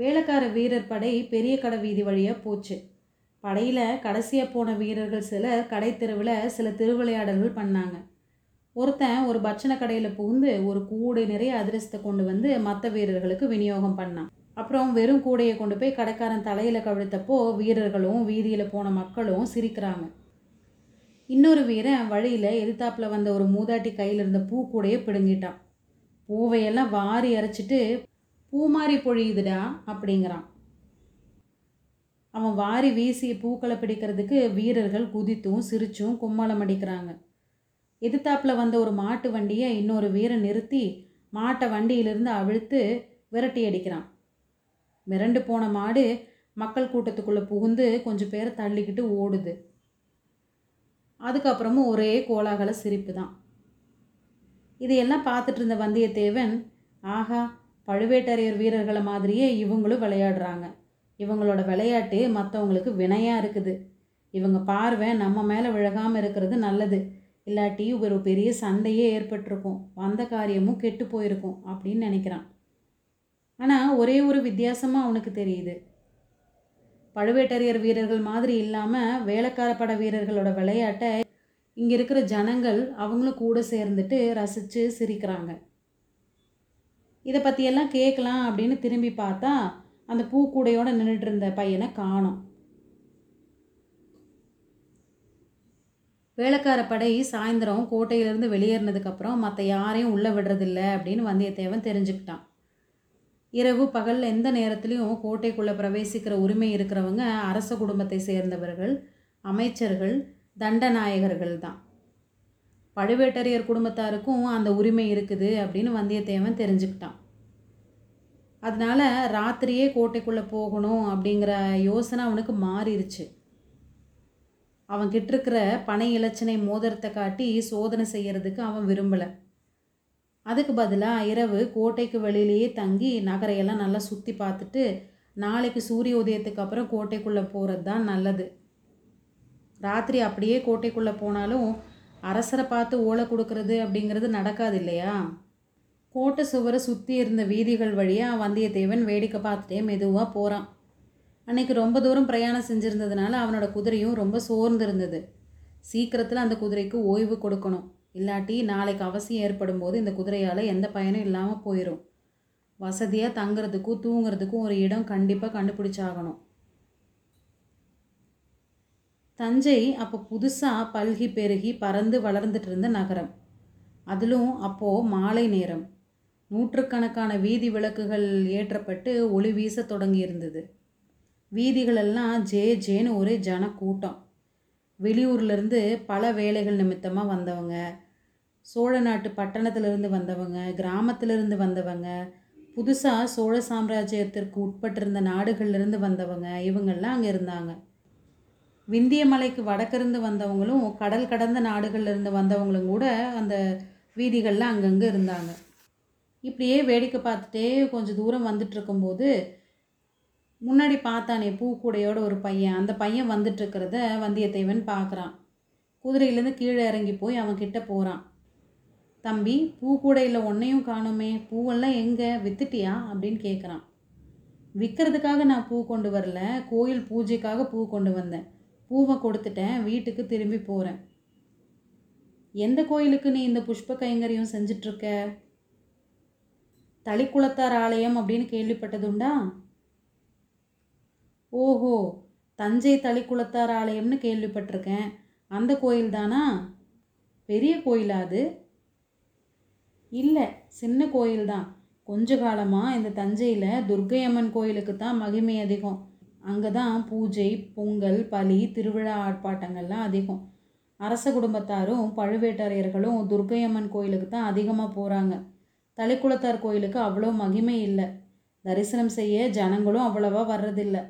வேலைக்கார வீரர் படை பெரிய கடை வீதி வழியாக போச்சு. படையில் கடைசியாக போன வீரர்கள் சிலர் கடை தெருவில் சில திருவிளையாடல்கள் பண்ணாங்க. ஒருத்தன் ஒரு பட்சண கடையில் புகுந்து ஒரு கூடை நிறைய அதிரசத்தை கொண்டு வந்து மற்ற வீரர்களுக்கு விநியோகம் பண்ணான். அப்புறம் வெறும் கூடையை கொண்டு போய் கடைக்காரன் தலையில் கவிழ்த்தப்போ வீரர்களும் வீதியில் போன மக்களும் சிரிக்கிறாங்க. இன்னொரு வீரன் வழியில் எதிர்த்தாப்பில் வந்த ஒரு மூதாட்டி கையில் இருந்த பூ கூடையை பிடுங்கிட்டான். பூவையெல்லாம் வாரி அரைச்சிட்டு பூ மாதிரி பொழியுதுடா அப்படிங்கிறான். அவன் வாரி வீசி பூக்களை பிடிக்கிறதுக்கு வீரர்கள் குதித்தும் சிரிச்சும் கும்மாளம் அடிக்கிறாங்க. எதிர்த்தாப்பில் வந்த ஒரு மாட்டு வண்டியை இன்னொரு வீரன் நிறுத்தி மாட்டை வண்டியிலிருந்து அவிழ்த்து விரட்டி அடிக்கிறான். மிரண்டு போன மாடு மக்கள் கூட்டத்துக்குள்ளே புகுந்து கொஞ்சம் பேரை தள்ளிக்கிட்டு ஓடுது. அதுக்கப்புறமும் ஒரே கோலாகல சிரிப்பு தான். இதையெல்லாம் பார்த்துட்டு இருந்த வந்தியத்தேவன், ஆஹா, பழுவேட்டரையர் வீரர்களை மாதிரியே இவங்களும் விளையாடுறாங்க, இவங்களோட விளையாட்டு மற்றவங்களுக்கு வினையாக இருக்குது, இவங்க பார்வை நம்ம மேலே விழகாமல் இருக்கிறது நல்லது, இல்லாட்டி ஒரு பெரிய சண்டையே ஏற்பட்டிருக்கும், வந்த காரியமும் கெட்டு போயிருக்கும் அப்படின்னு நினைக்கிறான். ஆனால் ஒரே ஒரு வித்தியாசமாக அவனுக்கு தெரியுது. பழுவேட்டரையர் வீரர்கள் மாதிரி இல்லாமல் வேலைக்கார பட வீரர்களோட விளையாட்டை இங்கே இருக்கிற ஜனங்கள் அவங்களும் கூட சேர்ந்துட்டு ரசித்து சிரிக்கிறாங்க. இதை பற்றியெல்லாம் கேட்கலாம் அப்படின்னு திரும்பி பார்த்தா அந்த பூக்கூடையோடு நின்றுட்டு இருந்த பையனை காணோம். வேலைக்கார படை சாயந்தரம் கோட்டையிலேருந்து வெளியேறினதுக்கப்புறம் மற்ற யாரையும் உள்ளே விடுறதில்ல அப்படின்னு வந்தியத்தேவன் தெரிஞ்சுக்கிட்டான். இரவு பகல் எந்த நேரத்துலையும் கோட்டைக்குள்ளே பிரவேசிக்கிற உரிமை இருக்கிறவங்க அரச குடும்பத்தை சேர்ந்தவர்கள், அமைச்சர்கள், தண்டநாயகர்கள் தான். பழுவேட்டரையர் குடும்பத்தாருக்கும் அந்த உரிமை இருக்குது அப்படின்னு வந்தியத்தேவன் தெரிஞ்சுக்கிட்டான். அதனால் ராத்திரியே கோட்டைக்குள்ளே போகணும் அப்படிங்கிற யோசனை அவனுக்கு மாறிடுச்சு. அவன்கிட்ட இருக்கிற பனை இலச்சினை மோதிரத்தை காட்டி சோதனை செய்கிறதுக்கு அவன் விரும்பலை. அதுக்கு பதிலாக இரவு கோட்டைக்கு வெளியிலேயே தங்கி நகரையெல்லாம் நல்லா சுற்றி பார்த்துட்டு நாளைக்கு சூரிய உதயத்துக்கு அப்புறம் கோட்டைக்குள்ளே போகிறது தான் நல்லது. ராத்திரி அப்படியே கோட்டைக்குள்ளே போனாலும் அரசரை பார்த்து ஓலை கொடுக்கறது அப்படிங்கிறது நடக்காது இல்லையா? கோட்டை சுவரை சுற்றி இருந்த வீதிகள் வழியாக வந்தியத்தேவன் வேடிக்கை பார்த்துட்டே மெதுவாக போகிறான். அன்றைக்கி ரொம்ப தூரம் பிரயாணம் செஞ்சுருந்ததுனால அவனோட குதிரையும் ரொம்ப சோர்ந்து இருந்தது. சீக்கிரத்தில் அந்த குதிரைக்கு ஓய்வு கொடுக்கணும், இல்லாட்டி நாளைக்கு அவசியம் ஏற்படும் போது இந்த குதிரையால் எந்த பயனும் இல்லாமல் போயிடும். வசதியாக தங்கிறதுக்கும் தூங்கிறதுக்கும் ஒரு இடம் கண்டிப்பாக கண்டுபிடிச்சாகணும். தஞ்சை அப்போ புதுசாக பல்கி பெருகி பறந்து வளர்ந்துட்டு இருந்த நகரம். அதிலும் அப்போது மாலை நேரம். நூற்றுக்கணக்கான வீதி விளக்குகள் ஏற்றப்பட்டு ஒளி வீச தொடங்கியிருந்தது. வீதிகளெல்லாம் ஜே ஜேன்னு ஒரே ஜன கூட்டம். வெளியூர்லேருந்து பல வேலைகள் நிமித்தமாக வந்தவங்க, சோழ நாட்டு பட்டணத்திலிருந்து வந்தவங்க, கிராமத்திலிருந்து வந்தவங்க, புதுசாக சோழ சாம்ராஜ்யத்திற்கு உட்பட்டிருந்த நாடுகள்லேருந்து வந்தவங்க, இவங்கள்லாம் அங்கே இருந்தாங்க. விந்தியமலைக்கு வடக்கிருந்து வந்தவங்களும் கடல் கடந்த நாடுகள்லேருந்து வந்தவங்களும் கூட அந்த வீதிகளில் அங்கங்கே இருந்தாங்க. இப்படியே வேடிக்கை பார்த்துட்டே கொஞ்சம் தூரம் வந்துட்டுருக்கும்போது முன்னாடி பார்த்தானே பூக்கூடையோட ஒரு பையன், அந்த பையன் வந்துட்டுருக்கிறத வந்தியத்தேவன் பார்க்குறான். குதிரையிலேருந்து கீழே இறங்கி போய் அவன்கிட்ட போகிறான். தம்பி, பூக்கூடையில் ஒன்றையும் காணுமே, பூவெல்லாம் எங்கே வித்துட்டியா அப்படின்னு கேட்குறான். விற்கிறதுக்காக நான் பூ கொண்டு வரல, கோயில் பூஜைக்காக பூ கொண்டு வந்தேன். பூவை கொடுத்துட்டேன், வீட்டுக்கு திரும்பி போகிறேன். எந்த கோயிலுக்கு நீ இந்த புஷ்ப கைங்கரியம் செஞ்சிட்ருக்க? தளிக்குளத்தார் ஆலயம் அப்படின்னு கேள்விப்பட்டதுண்டா? ஓஹோ, தஞ்சை தளிக்குளத்தார் ஆலயம்னு கேள்விப்பட்டிருக்கேன். அந்த கோயில் தானா? பெரிய கோயிலா அது? இல்லை, சின்ன கோயில் தான். கொஞ்ச காலமாக இந்த தஞ்சையில் துர்க்கையம்மன் கோயிலுக்கு தான் மகிமை அதிகம். அங்கே தான் பூஜை, பொங்கல், பலி, திருவிழா ஆர்ப்பாட்டங்கள்லாம் அதிகம். அரச குடும்பத்தாரும் பழுவேட்டரையர்களும் துர்க்கையம்மன் கோயிலுக்கு தான் அதிகமாக போகிறாங்க. தளிக்குளத்தார் கோயிலுக்கு அவ்வளோ மகிமை இல்லை. தரிசனம் செய்ய ஜனங்களும் அவ்வளவா வர்றதில்லை.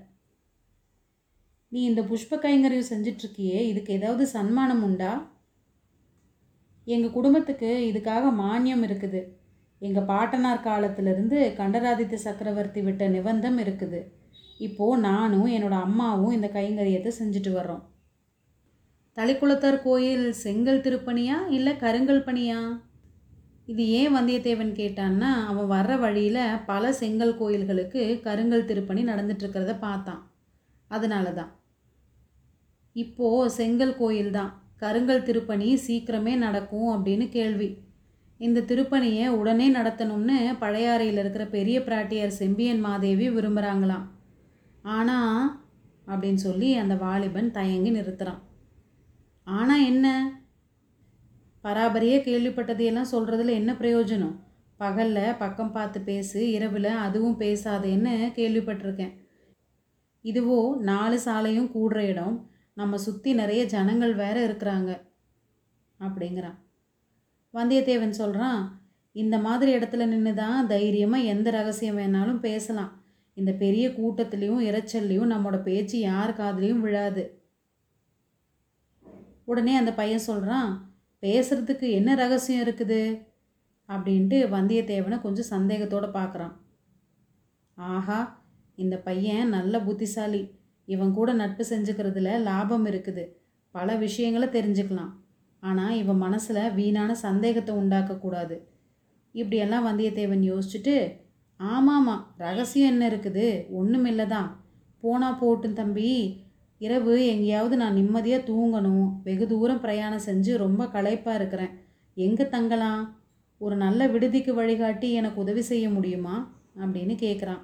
நீ இந்த புஷ்ப கைங்கரியம் செஞ்சிட்ருக்கியே, இதுக்கு ஏதாவது சன்மானம் உண்டா? எங்கள் குடும்பத்துக்கு இதுக்காக மானியம் இருக்குது. எங்கள் பாட்டனார் காலத்திலிருந்து கண்டராதித்த சக்கரவர்த்தி விட்ட நிபந்தம் இருக்குது. இப்போது நானும் என்னோடய அம்மாவும் இந்த கைங்கரியத்தை செஞ்சுட்டு வர்றோம். தளிக்குளத்தார் கோயில் செங்கல் திருப்பணியா இல்லை கருங்கல் பணியா? இது ஏன் வந்தியத்தேவன் கேட்டான்னா, அவன் வர்ற வழியில் பல செங்கல் கோயில்களுக்கு கருங்கல் திருப்பணி நடந்துட்டுருக்கிறத பார்த்தான். அதனால தான். இப்போது செங்கல் கோயில் தான் கருங்கல் திருப்பணி சீக்கிரமே நடக்கும் அப்படின்னு கேள்வி. இந்த திருப்பணியை உடனே நடத்தணும்னு பழையாறையில் இருக்கிற பெரிய பிராட்டியார் செம்பியன் மாதேவி விரும்புகிறாங்களாம். ஆனால் அப்படின்னு சொல்லி அந்த வாலிபன் தயங்கி நிறுத்துகிறான். ஆனால் என்ன, பராபரியே கேள்விப்பட்டதையெல்லாம் சொல்கிறதுல என்ன பிரயோஜனம்? பகலில் பக்கம் பார்த்து பேசு, இரவில் அதுவும் பேசாதேன்னு கேள்விப்பட்டிருக்கேன். இதுவோ 4 சாலையும் கூடுற இடம், நம்ம சுற்றி நிறைய ஜனங்கள் வேற இருக்கிறாங்க அப்படிங்கிறான். வந்தியத்தேவன் சொல்கிறான், இந்த மாதிரி இடத்துல நின்று தான் தைரியமாக எந்த ரகசியம் வேணாலும் பேசலாம். இந்த பெரிய கூட்டத்துலேயும் இரைச்சல்லையும் நம்மளோட பேச்சு யார் காதுலையும் விழாது. உடனே அந்த பையன் சொல்கிறான், பேசுகிறதுக்கு என்ன ரகசியம் இருக்குது அப்படின்ட்டு வந்தியத்தேவனை கொஞ்சம் சந்தேகத்தோடு பார்க்குறான். ஆஹா, இந்த பையன் நல்ல புத்திசாலி, இவன் கூட நட்பு செஞ்சுக்கிறதுல லாபம் இருக்குது, பல விஷயங்களை தெரிஞ்சுக்கலாம். ஆனால் இவன் மனசில் வீணான சந்தேகத்தை உண்டாக்கக்கூடாது. இப்படியெல்லாம் வந்தியத்தேவன் யோசிச்சுட்டு, ஆமாம்மா, ரகசியம் என்ன இருக்குது, ஒன்றும் இல்லை தான், போனால் போட்டும் தம்பி, இரவு எங்கேயாவது நான் நிம்மதியாக தூங்கணும், வெகு தூரம் பிரயாணம் செஞ்சு ரொம்ப களைப்பாக இருக்கிறேன், எங்கே தங்கலாம், ஒரு நல்ல விடுதிக்கு வழிகாட்டி எனக்கு உதவி செய்ய முடியுமா அப்படின்னு கேட்குறான்.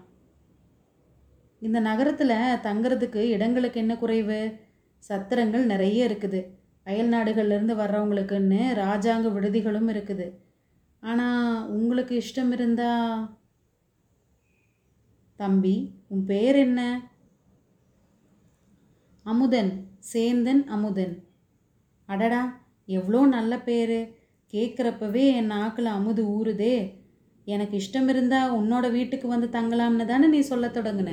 இந்த நகரத்தில் தங்கிறதுக்கு இடங்களுக்கு என்ன குறைவு, சத்திரங்கள் நிறைய இருக்குது, அயல் நாடுகள்லேருந்து வர்றவங்களுக்குன்னு ராஜாங்க விடுதிகளும் இருக்குது, ஆனால் உங்களுக்கு இஷ்டம் இருந்தால். தம்பி, உன் பேர் என்ன? அமுதன். சேந்தன் அமுதன். அடடா, எவ்வளோ நல்ல பேர், கேட்குறப்பவே என் நாக்கில் அமுது ஊறுதே. எனக்கு இஷ்டம் இருந்தால் உன்னோட வீட்டுக்கு வந்து தங்கலாம்னு தானே நீ சொல்ல தொடங்கின?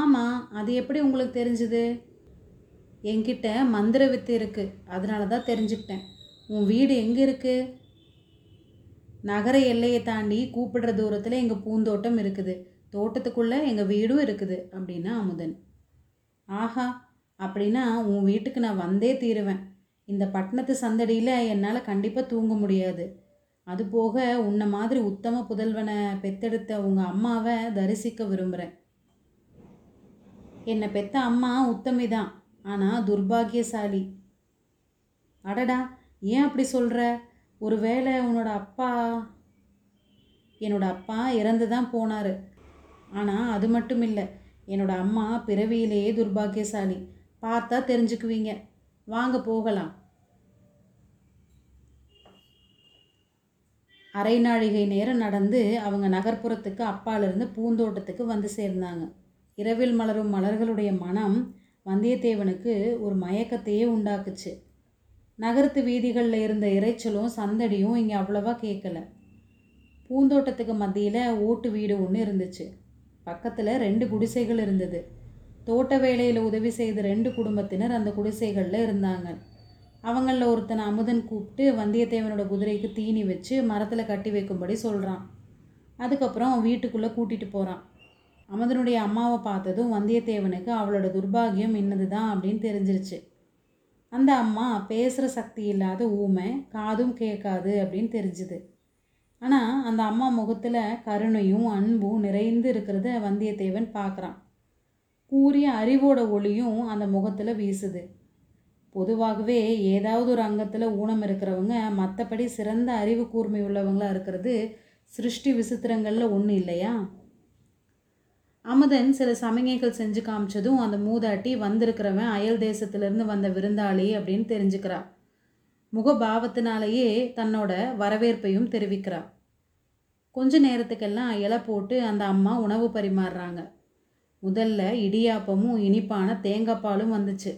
ஆமாம், அது எப்படி உங்களுக்கு தெரிஞ்சுது? என்கிட்ட மந்திர வித்து இருக்குது, அதனால தான் தெரிஞ்சுக்கிட்டேன். உன் வீடு எங்கே இருக்குது? நகர எல்லையை தாண்டி கூப்பிடுற தூரத்தில் எங்கள் பூந்தோட்டம் இருக்குது, தோட்டத்துக்குள்ளே எங்கள் வீடும் இருக்குது அப்படின்னா அமுதன். ஆஹா, அப்படின்னா உன் வீட்டுக்கு நான் வந்தே தீருவேன். இந்த பட்டணத்து சந்தடியில் என்னால் கண்டிப்பாக தூங்க முடியாது. அதுபோக உன்னை மாதிரி உத்தம புதல்வனை பெத்தெடுத்த உங்கள் அம்மாவை தரிசிக்க விரும்புகிறேன். என்னை பெத்த அம்மா உத்தமி தான், ஆனால் துர்பாகியசாலி. அடடா, ஏன் அப்படி சொல்கிற? ஒருவேளை உன்னோட அப்பா? என்னோடய அப்பா இறந்து தான் போனார், ஆனால் அது மட்டும் இல்லை, என்னோடய அம்மா பிறவியிலேயே துர்பாகியசாலி. பார்த்தா தெரிஞ்சுக்குவீங்க, வாங்க போகலாம். அரை நாழிகை நேரம் நடந்து அவங்க நகர்ப்புறத்துக்கு அப்பாலிருந்து பூந்தோட்டத்துக்கு வந்து சேர்ந்தாங்க. இரவில் மலரும் மலர்களுடைய மனம் வந்தியத்தேவனுக்கு ஒரு மயக்கத்தையே உண்டாக்குச்சு. நகரத்து வீதிகளில் இருந்த இரைச்சலும் சந்தடியும் இங்கே அவ்வளவா கேட்கலை. பூந்தோட்டத்துக்கு மத்தியில் ஓட்டு வீடு ஒன்று இருந்துச்சு, பக்கத்தில் 2 குடிசைகள் இருந்தது. தோட்ட வேலையில் உதவி செய்த 2 குடும்பத்தினர் அந்த குடிசைகளில் இருந்தாங்க. அவங்களில் ஒருத்தனை அமுதன் கூப்பிட்டு வந்தியத்தேவனோட குதிரைக்கு தீனி வச்சு மரத்தில் கட்டி வைக்கும்படி சொல்கிறான். அதுக்கப்புறம் வீட்டுக்குள்ளே கூட்டிகிட்டு போகிறான். அமுதனுடைய அம்மாவை பார்த்ததும் வந்தியத்தேவனுக்கு அவளோட துர்பாகியம் இன்னது தான் அப்படின்னு தெரிஞ்சிருச்சு. அந்த அம்மா பேசுகிற சக்தி இல்லாத ஊமை, காதும் கேட்காது அப்படின்னு தெரிஞ்சுது. ஆனால் அந்த அம்மா முகத்தில் கருணையும் அன்பும் நிறைந்து இருக்கிறத வந்தியத்தேவன் பார்க்குறான். கூரிய அறிவோட ஒளியும் அந்த முகத்தில் வீசுது. பொதுவாகவே ஏதாவது ஒரு அங்கத்தில் ஊனம் இருக்கிறவங்க மற்றபடி சிறந்த அறிவு கூர்மை உள்ளவங்களாக இருக்கிறது சிருஷ்டி விசித்திரங்களில் ஒன்று இல்லையா? அமுதன் சில சமிகைகள் செஞ்சு காமிச்சதும் அந்த மூதாட்டி வந்திருக்கிறவன் அயல் தேசத்திலேருந்து வந்த விருந்தாளி அப்படின்னு தெரிஞ்சுக்கிறான். முகபாவத்தினாலேயே தன்னோட வரவேற்பையும் தெரிவிக்கிறார். கொஞ்ச நேரத்துக்கெல்லாம் இலை போட்டு அந்த அம்மா உணவு பரிமாறுறாங்க. முதல்ல இடியாப்பமும் இனிப்பான தேங்காய்பாலும் வந்துச்சு.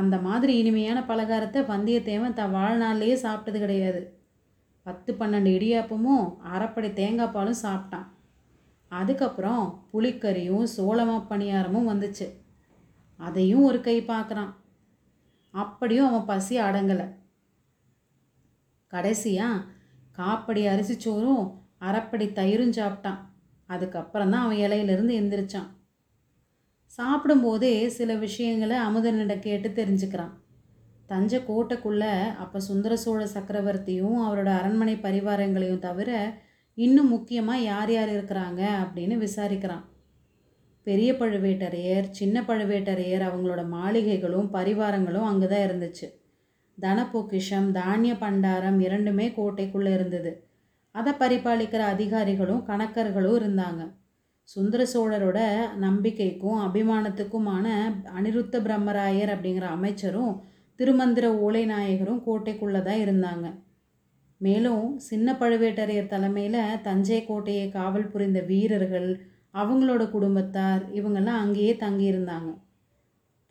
அந்த மாதிரி இனிமையான பலகாரத்தை வந்தியத்தேவன் தன் வாழ்நாள்லேயே சாப்பிட்டது கிடையாது. 10-12 இடியாப்பமும் அரைப்படை தேங்காய்பாலும் சாப்பிட்டான். அதுக்கப்புறம் புளிக்கறியும் சோளமா பணியாரமும் வந்துச்சு. அதையும் ஒரு கை பார்க்குறான். அப்படியும் அவன் பசி அடங்கலை. கடைசியாக காப்படி அரிசிச்சோறும் அரைப்படி தயிரும் சாப்பிட்டான். அதுக்கப்புறம் தான் அவன் இலையிலேருந்து எந்திரிச்சான். சாப்பிடும்போதே சில விஷயங்களை அமுதனிடம் கேட்டு தெரிஞ்சுக்கிறான். தஞ்சை கோட்டைக்குள்ளே அப்போ சுந்தர சோழ சக்கரவர்த்தியும் அவரோட அரண்மனை பரிவாரங்களையும் தவிர இன்னும் முக்கியமாக யார் யார் இருக்கிறாங்க அப்படின்னு விசாரிக்கிறான். பெரிய பழுவேட்டரையர், சின்ன பழுவேட்டரையர் அவங்களோட மாளிகைகளும் பரிவாரங்களும் அங்கே தான் இருந்துச்சு. தனப்பொக்கிஷம், தானிய பண்டாரம் இரண்டுமே கோட்டைக்குள்ளே இருந்தது. அதை பரிபாலிக்கிற அதிகாரிகளும் கணக்கர்களும் இருந்தாங்க. சுந்தர சோழரோட நம்பிக்கைக்கும் அபிமானத்துக்குமான அனிருத்த பிரம்மராயர் அப்படிங்கிற அமைச்சரும் திருமந்திர ஓலை நாயகரும் கோட்டைக்குள்ளே தான் இருந்தாங்க. மேலும் சின்ன பழுவேட்டரையர் தலைமையில் தஞ்சை கோட்டையை காவல் புரிந்த வீரர்கள், அவங்களோட குடும்பத்தார் இவங்கெல்லாம் அங்கேயே தங்கியிருந்தாங்க.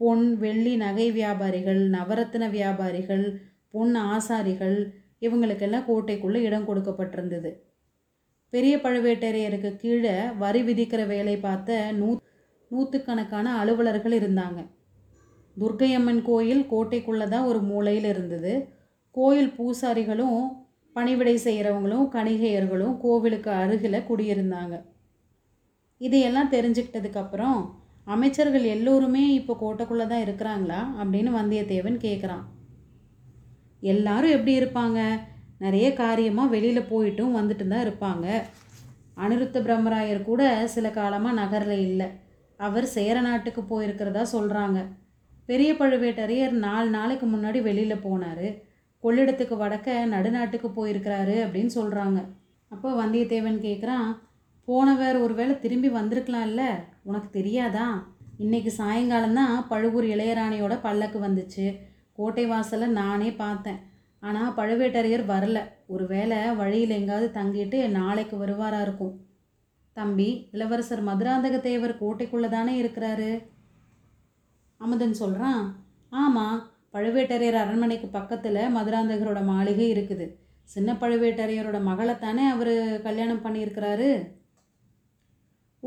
பொன் வெள்ளி நகை வியாபாரிகள், நவரத்தின வியாபாரிகள், பொன் ஆசாரிகள் இவங்களுக்கெல்லாம் கோட்டைக்குள்ளே இடம் கொடுக்கப்பட்டிருந்தது. பெரிய பழுவேட்டரையருக்கு கீழே வரி விதிக்கிற வேலை பார்த்த நூற்றுக்கணக்கான அலுவலர்கள் இருந்தாங்க. துர்க்கையம்மன் கோயில் கோட்டைக்குள்ளே தான் ஒரு மூலையில் இருந்தது. கோயில் பூசாரிகளும் பணிவிடை செய்கிறவங்களும் கணிகையர்களும் கோவிலுக்கு அருகில் குடியிருந்தாங்க. இதையெல்லாம் தெரிஞ்சுக்கிட்டதுக்கப்புறம் அமைச்சர்கள் எல்லோருமே இப்போ கோட்டைக்குள்ளே தான் இருக்கிறாங்களா அப்படின்னு வந்தியத்தேவன் கேட்குறான். எல்லாரும் எப்படி இருப்பாங்க, நிறைய காரியமாக வெளியில் போயிட்டும் வந்துட்டு தான் இருப்பாங்க. அனிருத்த பிரம்மராயர் கூட சில காலமாக நகரில் இல்லை. அவர் சேர நாட்டுக்கு போயிருக்கிறதா சொல்கிறாங்க. பெரிய பழுவேட்டரையர் 4 நாளைக்கு முன்னாடி வெளியில் போனார். கொள்ளிடத்துக்கு வடக்க நடுநாட்டுக்கு போயிருக்கிறாரு அப்படின்னு சொல்கிறாங்க. அப்போ வந்தியத்தேவன் கேட்குறான், போனவர் ஒருவேளை திரும்பி வந்திருக்கலாம்ல, உனக்கு தெரியாதா? இன்றைக்கி சாயங்காலம்தான் பழுவூர் இளையராணியோட பல்லக்கு வந்துச்சு. கோட்டை வாசலை நானே பார்த்தேன். ஆனால் பழுவேட்டரையர் வரல. ஒருவேளை வழியில் எங்காவது தங்கிட்டு நாளைக்கு வருவாரா இருக்கும். தம்பி, இளவரசர் மதுராந்தக தேவர் கோட்டைக்குள்ளே தானே இருக்கிறாரு? அமுதன் சொல்கிறான், ஆமாம், பழுவேட்டரையர் அரண்மனைக்கு பக்கத்தில் மதுராந்தகரோட மாளிகை இருக்குது. சின்ன பழுவேட்டரையரோட மகளைத்தானே அவர் கல்யாணம் பண்ணியிருக்கிறாரு.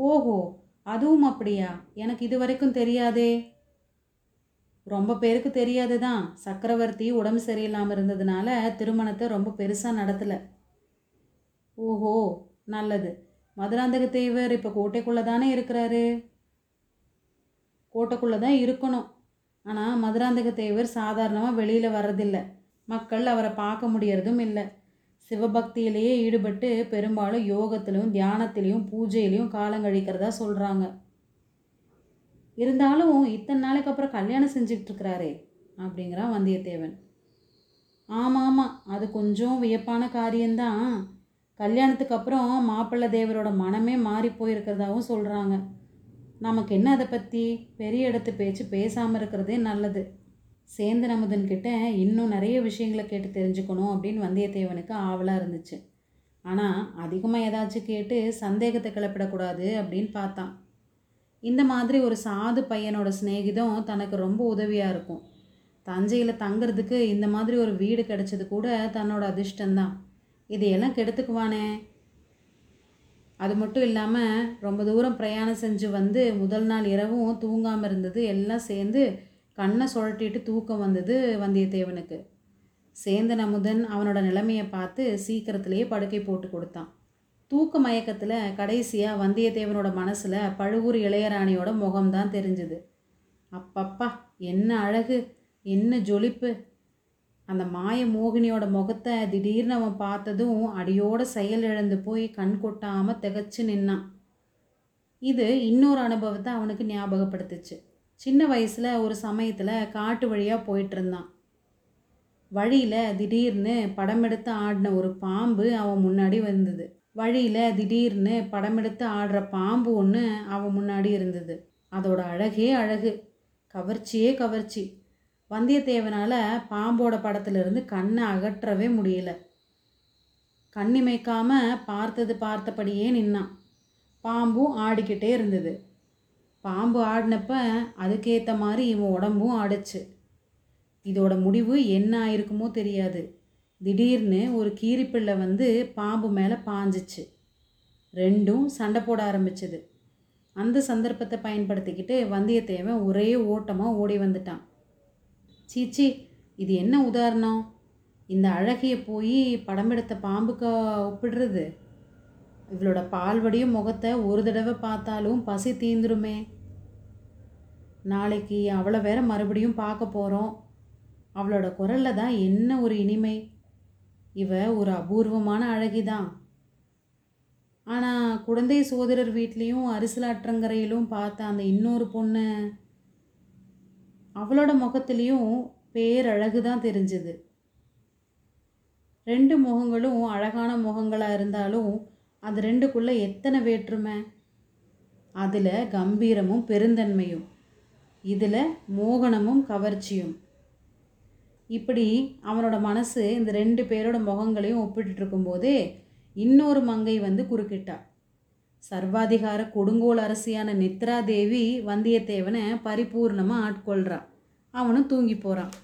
ஓஹோ, அதுவும் அப்படியா? எனக்கு இது வரைக்கும் தெரியாதே. ரொம்ப பேருக்கு தெரியாது தான். சக்கரவர்த்தி உடம்பு சரியில்லாமல் இருந்ததுனால திருமணத்தை ரொம்ப பெருசாக நடத்தலை. ஓஹோ, நல்லது. மதுராந்தக தேவர் இப்போ கோட்டைக்குள்ளே தானே இருக்கிறாரு? கோட்டைக்குள்ளே தான் இருக்கணும். ஆனால் மதுராந்தக தேவர் சாதாரணமாக வெளியில் வர்றதில்லை. மக்கள் அவரை பார்க்க முடியறதும் இல்லை. சிவபக்தியிலேயே ஈடுபட்டு பெரும்பாலும் யோகத்திலையும் தியானத்திலையும் பூஜையிலையும் காலங்கழிக்கிறதா சொல்கிறாங்க. இருந்தாலும் இத்தனை நாளைக்கு அப்புறம் கல்யாணம் செஞ்சிட்ருக்கிறாரே அப்படிங்கிறான் வந்தியத்தேவன். ஆமாம், அது கொஞ்சம் வியப்பான காரியம்தான். கல்யாணத்துக்கு அப்புறம் மாப்பிள்ளை தேவரோட மனமே மாறி போயிருக்கிறதாவும் சொல்கிறாங்க. நமக்கு என்ன அதை பற்றி பெரிய இடத்து பேச்சு பேசாமல் இருக்கிறதே நல்லது. சேந்தன் அமுதன்கிட்ட இன்னும் நிறைய விஷயங்களை கேட்டு தெரிஞ்சுக்கணும் அப்படின்னு வந்தியத்தேவனுக்கு ஆவலாக இருந்துச்சு. ஆனால் அதிகமாக ஏதாச்சும் கேட்டு சந்தேகத்தை கிளப்பிடக்கூடாது அப்படின்னு பார்த்தான். இந்த மாதிரி ஒரு சாது பையனோட சிநேகிதம் தனக்கு ரொம்ப உதவியாக இருக்கும். தஞ்சையில் தங்கிறதுக்கு இந்த மாதிரி ஒரு வீடு கிடச்சது கூட தன்னோட அதிர்ஷ்டந்தான். இதையெல்லாம் கெடுத்துக்குவானே. அது மட்டும் இல்லாமல் ரொம்ப தூரம் பிரயாணம் செஞ்சு வந்து முதல் நாள் இரவும் தூங்காமல் இருந்தது. எல்லாம் சேர்ந்து கண்ணை சுழட்டிட்டு தூக்கம் வந்தது வந்தியத்தேவனுக்கு. சேந்தன் அமுதன் அவனோட நிலைமையை பார்த்து சீக்கிரத்திலேயே படுக்கை போட்டு கொடுத்தான். தூக்க மயக்கத்தில் கடைசியாக வந்தியத்தேவனோட மனசில் பழுவூர் இளையராணியோட முகம்தான் தெரிஞ்சுது. அப்பப்பா, என்ன அழகு, என்ன ஜொலிப்பு! அந்த மாய மோகினியோட முகத்தை திடீர்னு அவன் பார்த்ததும் அடியோட செயல் இழந்து போய் கண் கொட்டாமல் திகச்சு நின்னான். இது இன்னொரு அனுபவத்தை அவனுக்கு ஞாபகப்படுத்துச்சு. சின்ன வயசில் ஒரு சமயத்தில் காட்டு வழியாக போயிட்டுருந்தான். வழியில் திடீர்னு படமெடுத்து ஆடின ஒரு பாம்பு அவன் முன்னாடி வந்தது. அதோட அழகே அழகு, கவர்ச்சியே கவர்ச்சி. வந்தியத்தேவனால் பாம்போட படத்திலிருந்து கண்ணை அகற்றவே முடியல. கண்ணிமைக்காமல் பார்த்தபடியே நின்னான். பாம்பும் ஆடிக்கிட்டே இருந்தது. பாம்பு ஆடினப்ப அதுக்கேற்ற மாதிரி இவன் உடம்பும் ஆடிச்சு. இதோட முடிவு என்ன ஆயிருக்குமோ தெரியாது. திடீர்னு ஒரு கீரிப்பிள்ளை வந்து பாம்பு மேலே பாஞ்சிச்சு. ரெண்டும் சண்டை போட ஆரம்பிச்சுது. அந்த சந்தர்ப்பத்தை பயன்படுத்திக்கிட்டு வந்தியத்தேவன் ஒரே ஓட்டமாக ஓடி வந்துட்டான். சீச்சி, இது என்ன உதாரணம்? இந்த அழகியை போய் படமெடுத்த பாம்புக்கு ஒப்பிடுறது? இவளோட பால்வடியும் முகத்தை ஒரு தடவை பார்த்தாலும் பசி தீந்துருமே. நாளைக்கு அவளை வேற மறுபடியும் பார்க்க போகிறோம். அவளோட குரலில் தான் என்ன ஒரு இனிமை. இவ ஒரு அபூர்வமான அழகிதான். ஆனால் குழந்தை சோதரர் வீட்லேயும் அரிசலாற்றங்கரையிலும் பார்த்த அந்த இன்னொரு பொண்ணு, அவளோட முகத்துலேயும் பேரழகு தான் தெரிஞ்சுது. ரெண்டு முகங்களும் அழகான முகங்களாக இருந்தாலும் அது ரெண்டுக்குள்ளே எத்தனை வேற்றுமை! அதில் கம்பீரமும் பெருந்தன்மையும், இதில் மோகனமும் கவர்ச்சியும். இப்படி அவனோட மனசு இந்த ரெண்டு பேரோட முகங்களையும் ஒப்பிட்டு இருக்கும்போதே இன்னொரு மங்கை வந்து குறுக்கிட்டா. சர்வாதிகார கொடுங்கோல் அரசியான நித்ரா தேவி வந்தியத்தேவனை பரிபூர்ணமாக ஆட்கொள்கிறான். அவனும் தூங்கி போகிறான்.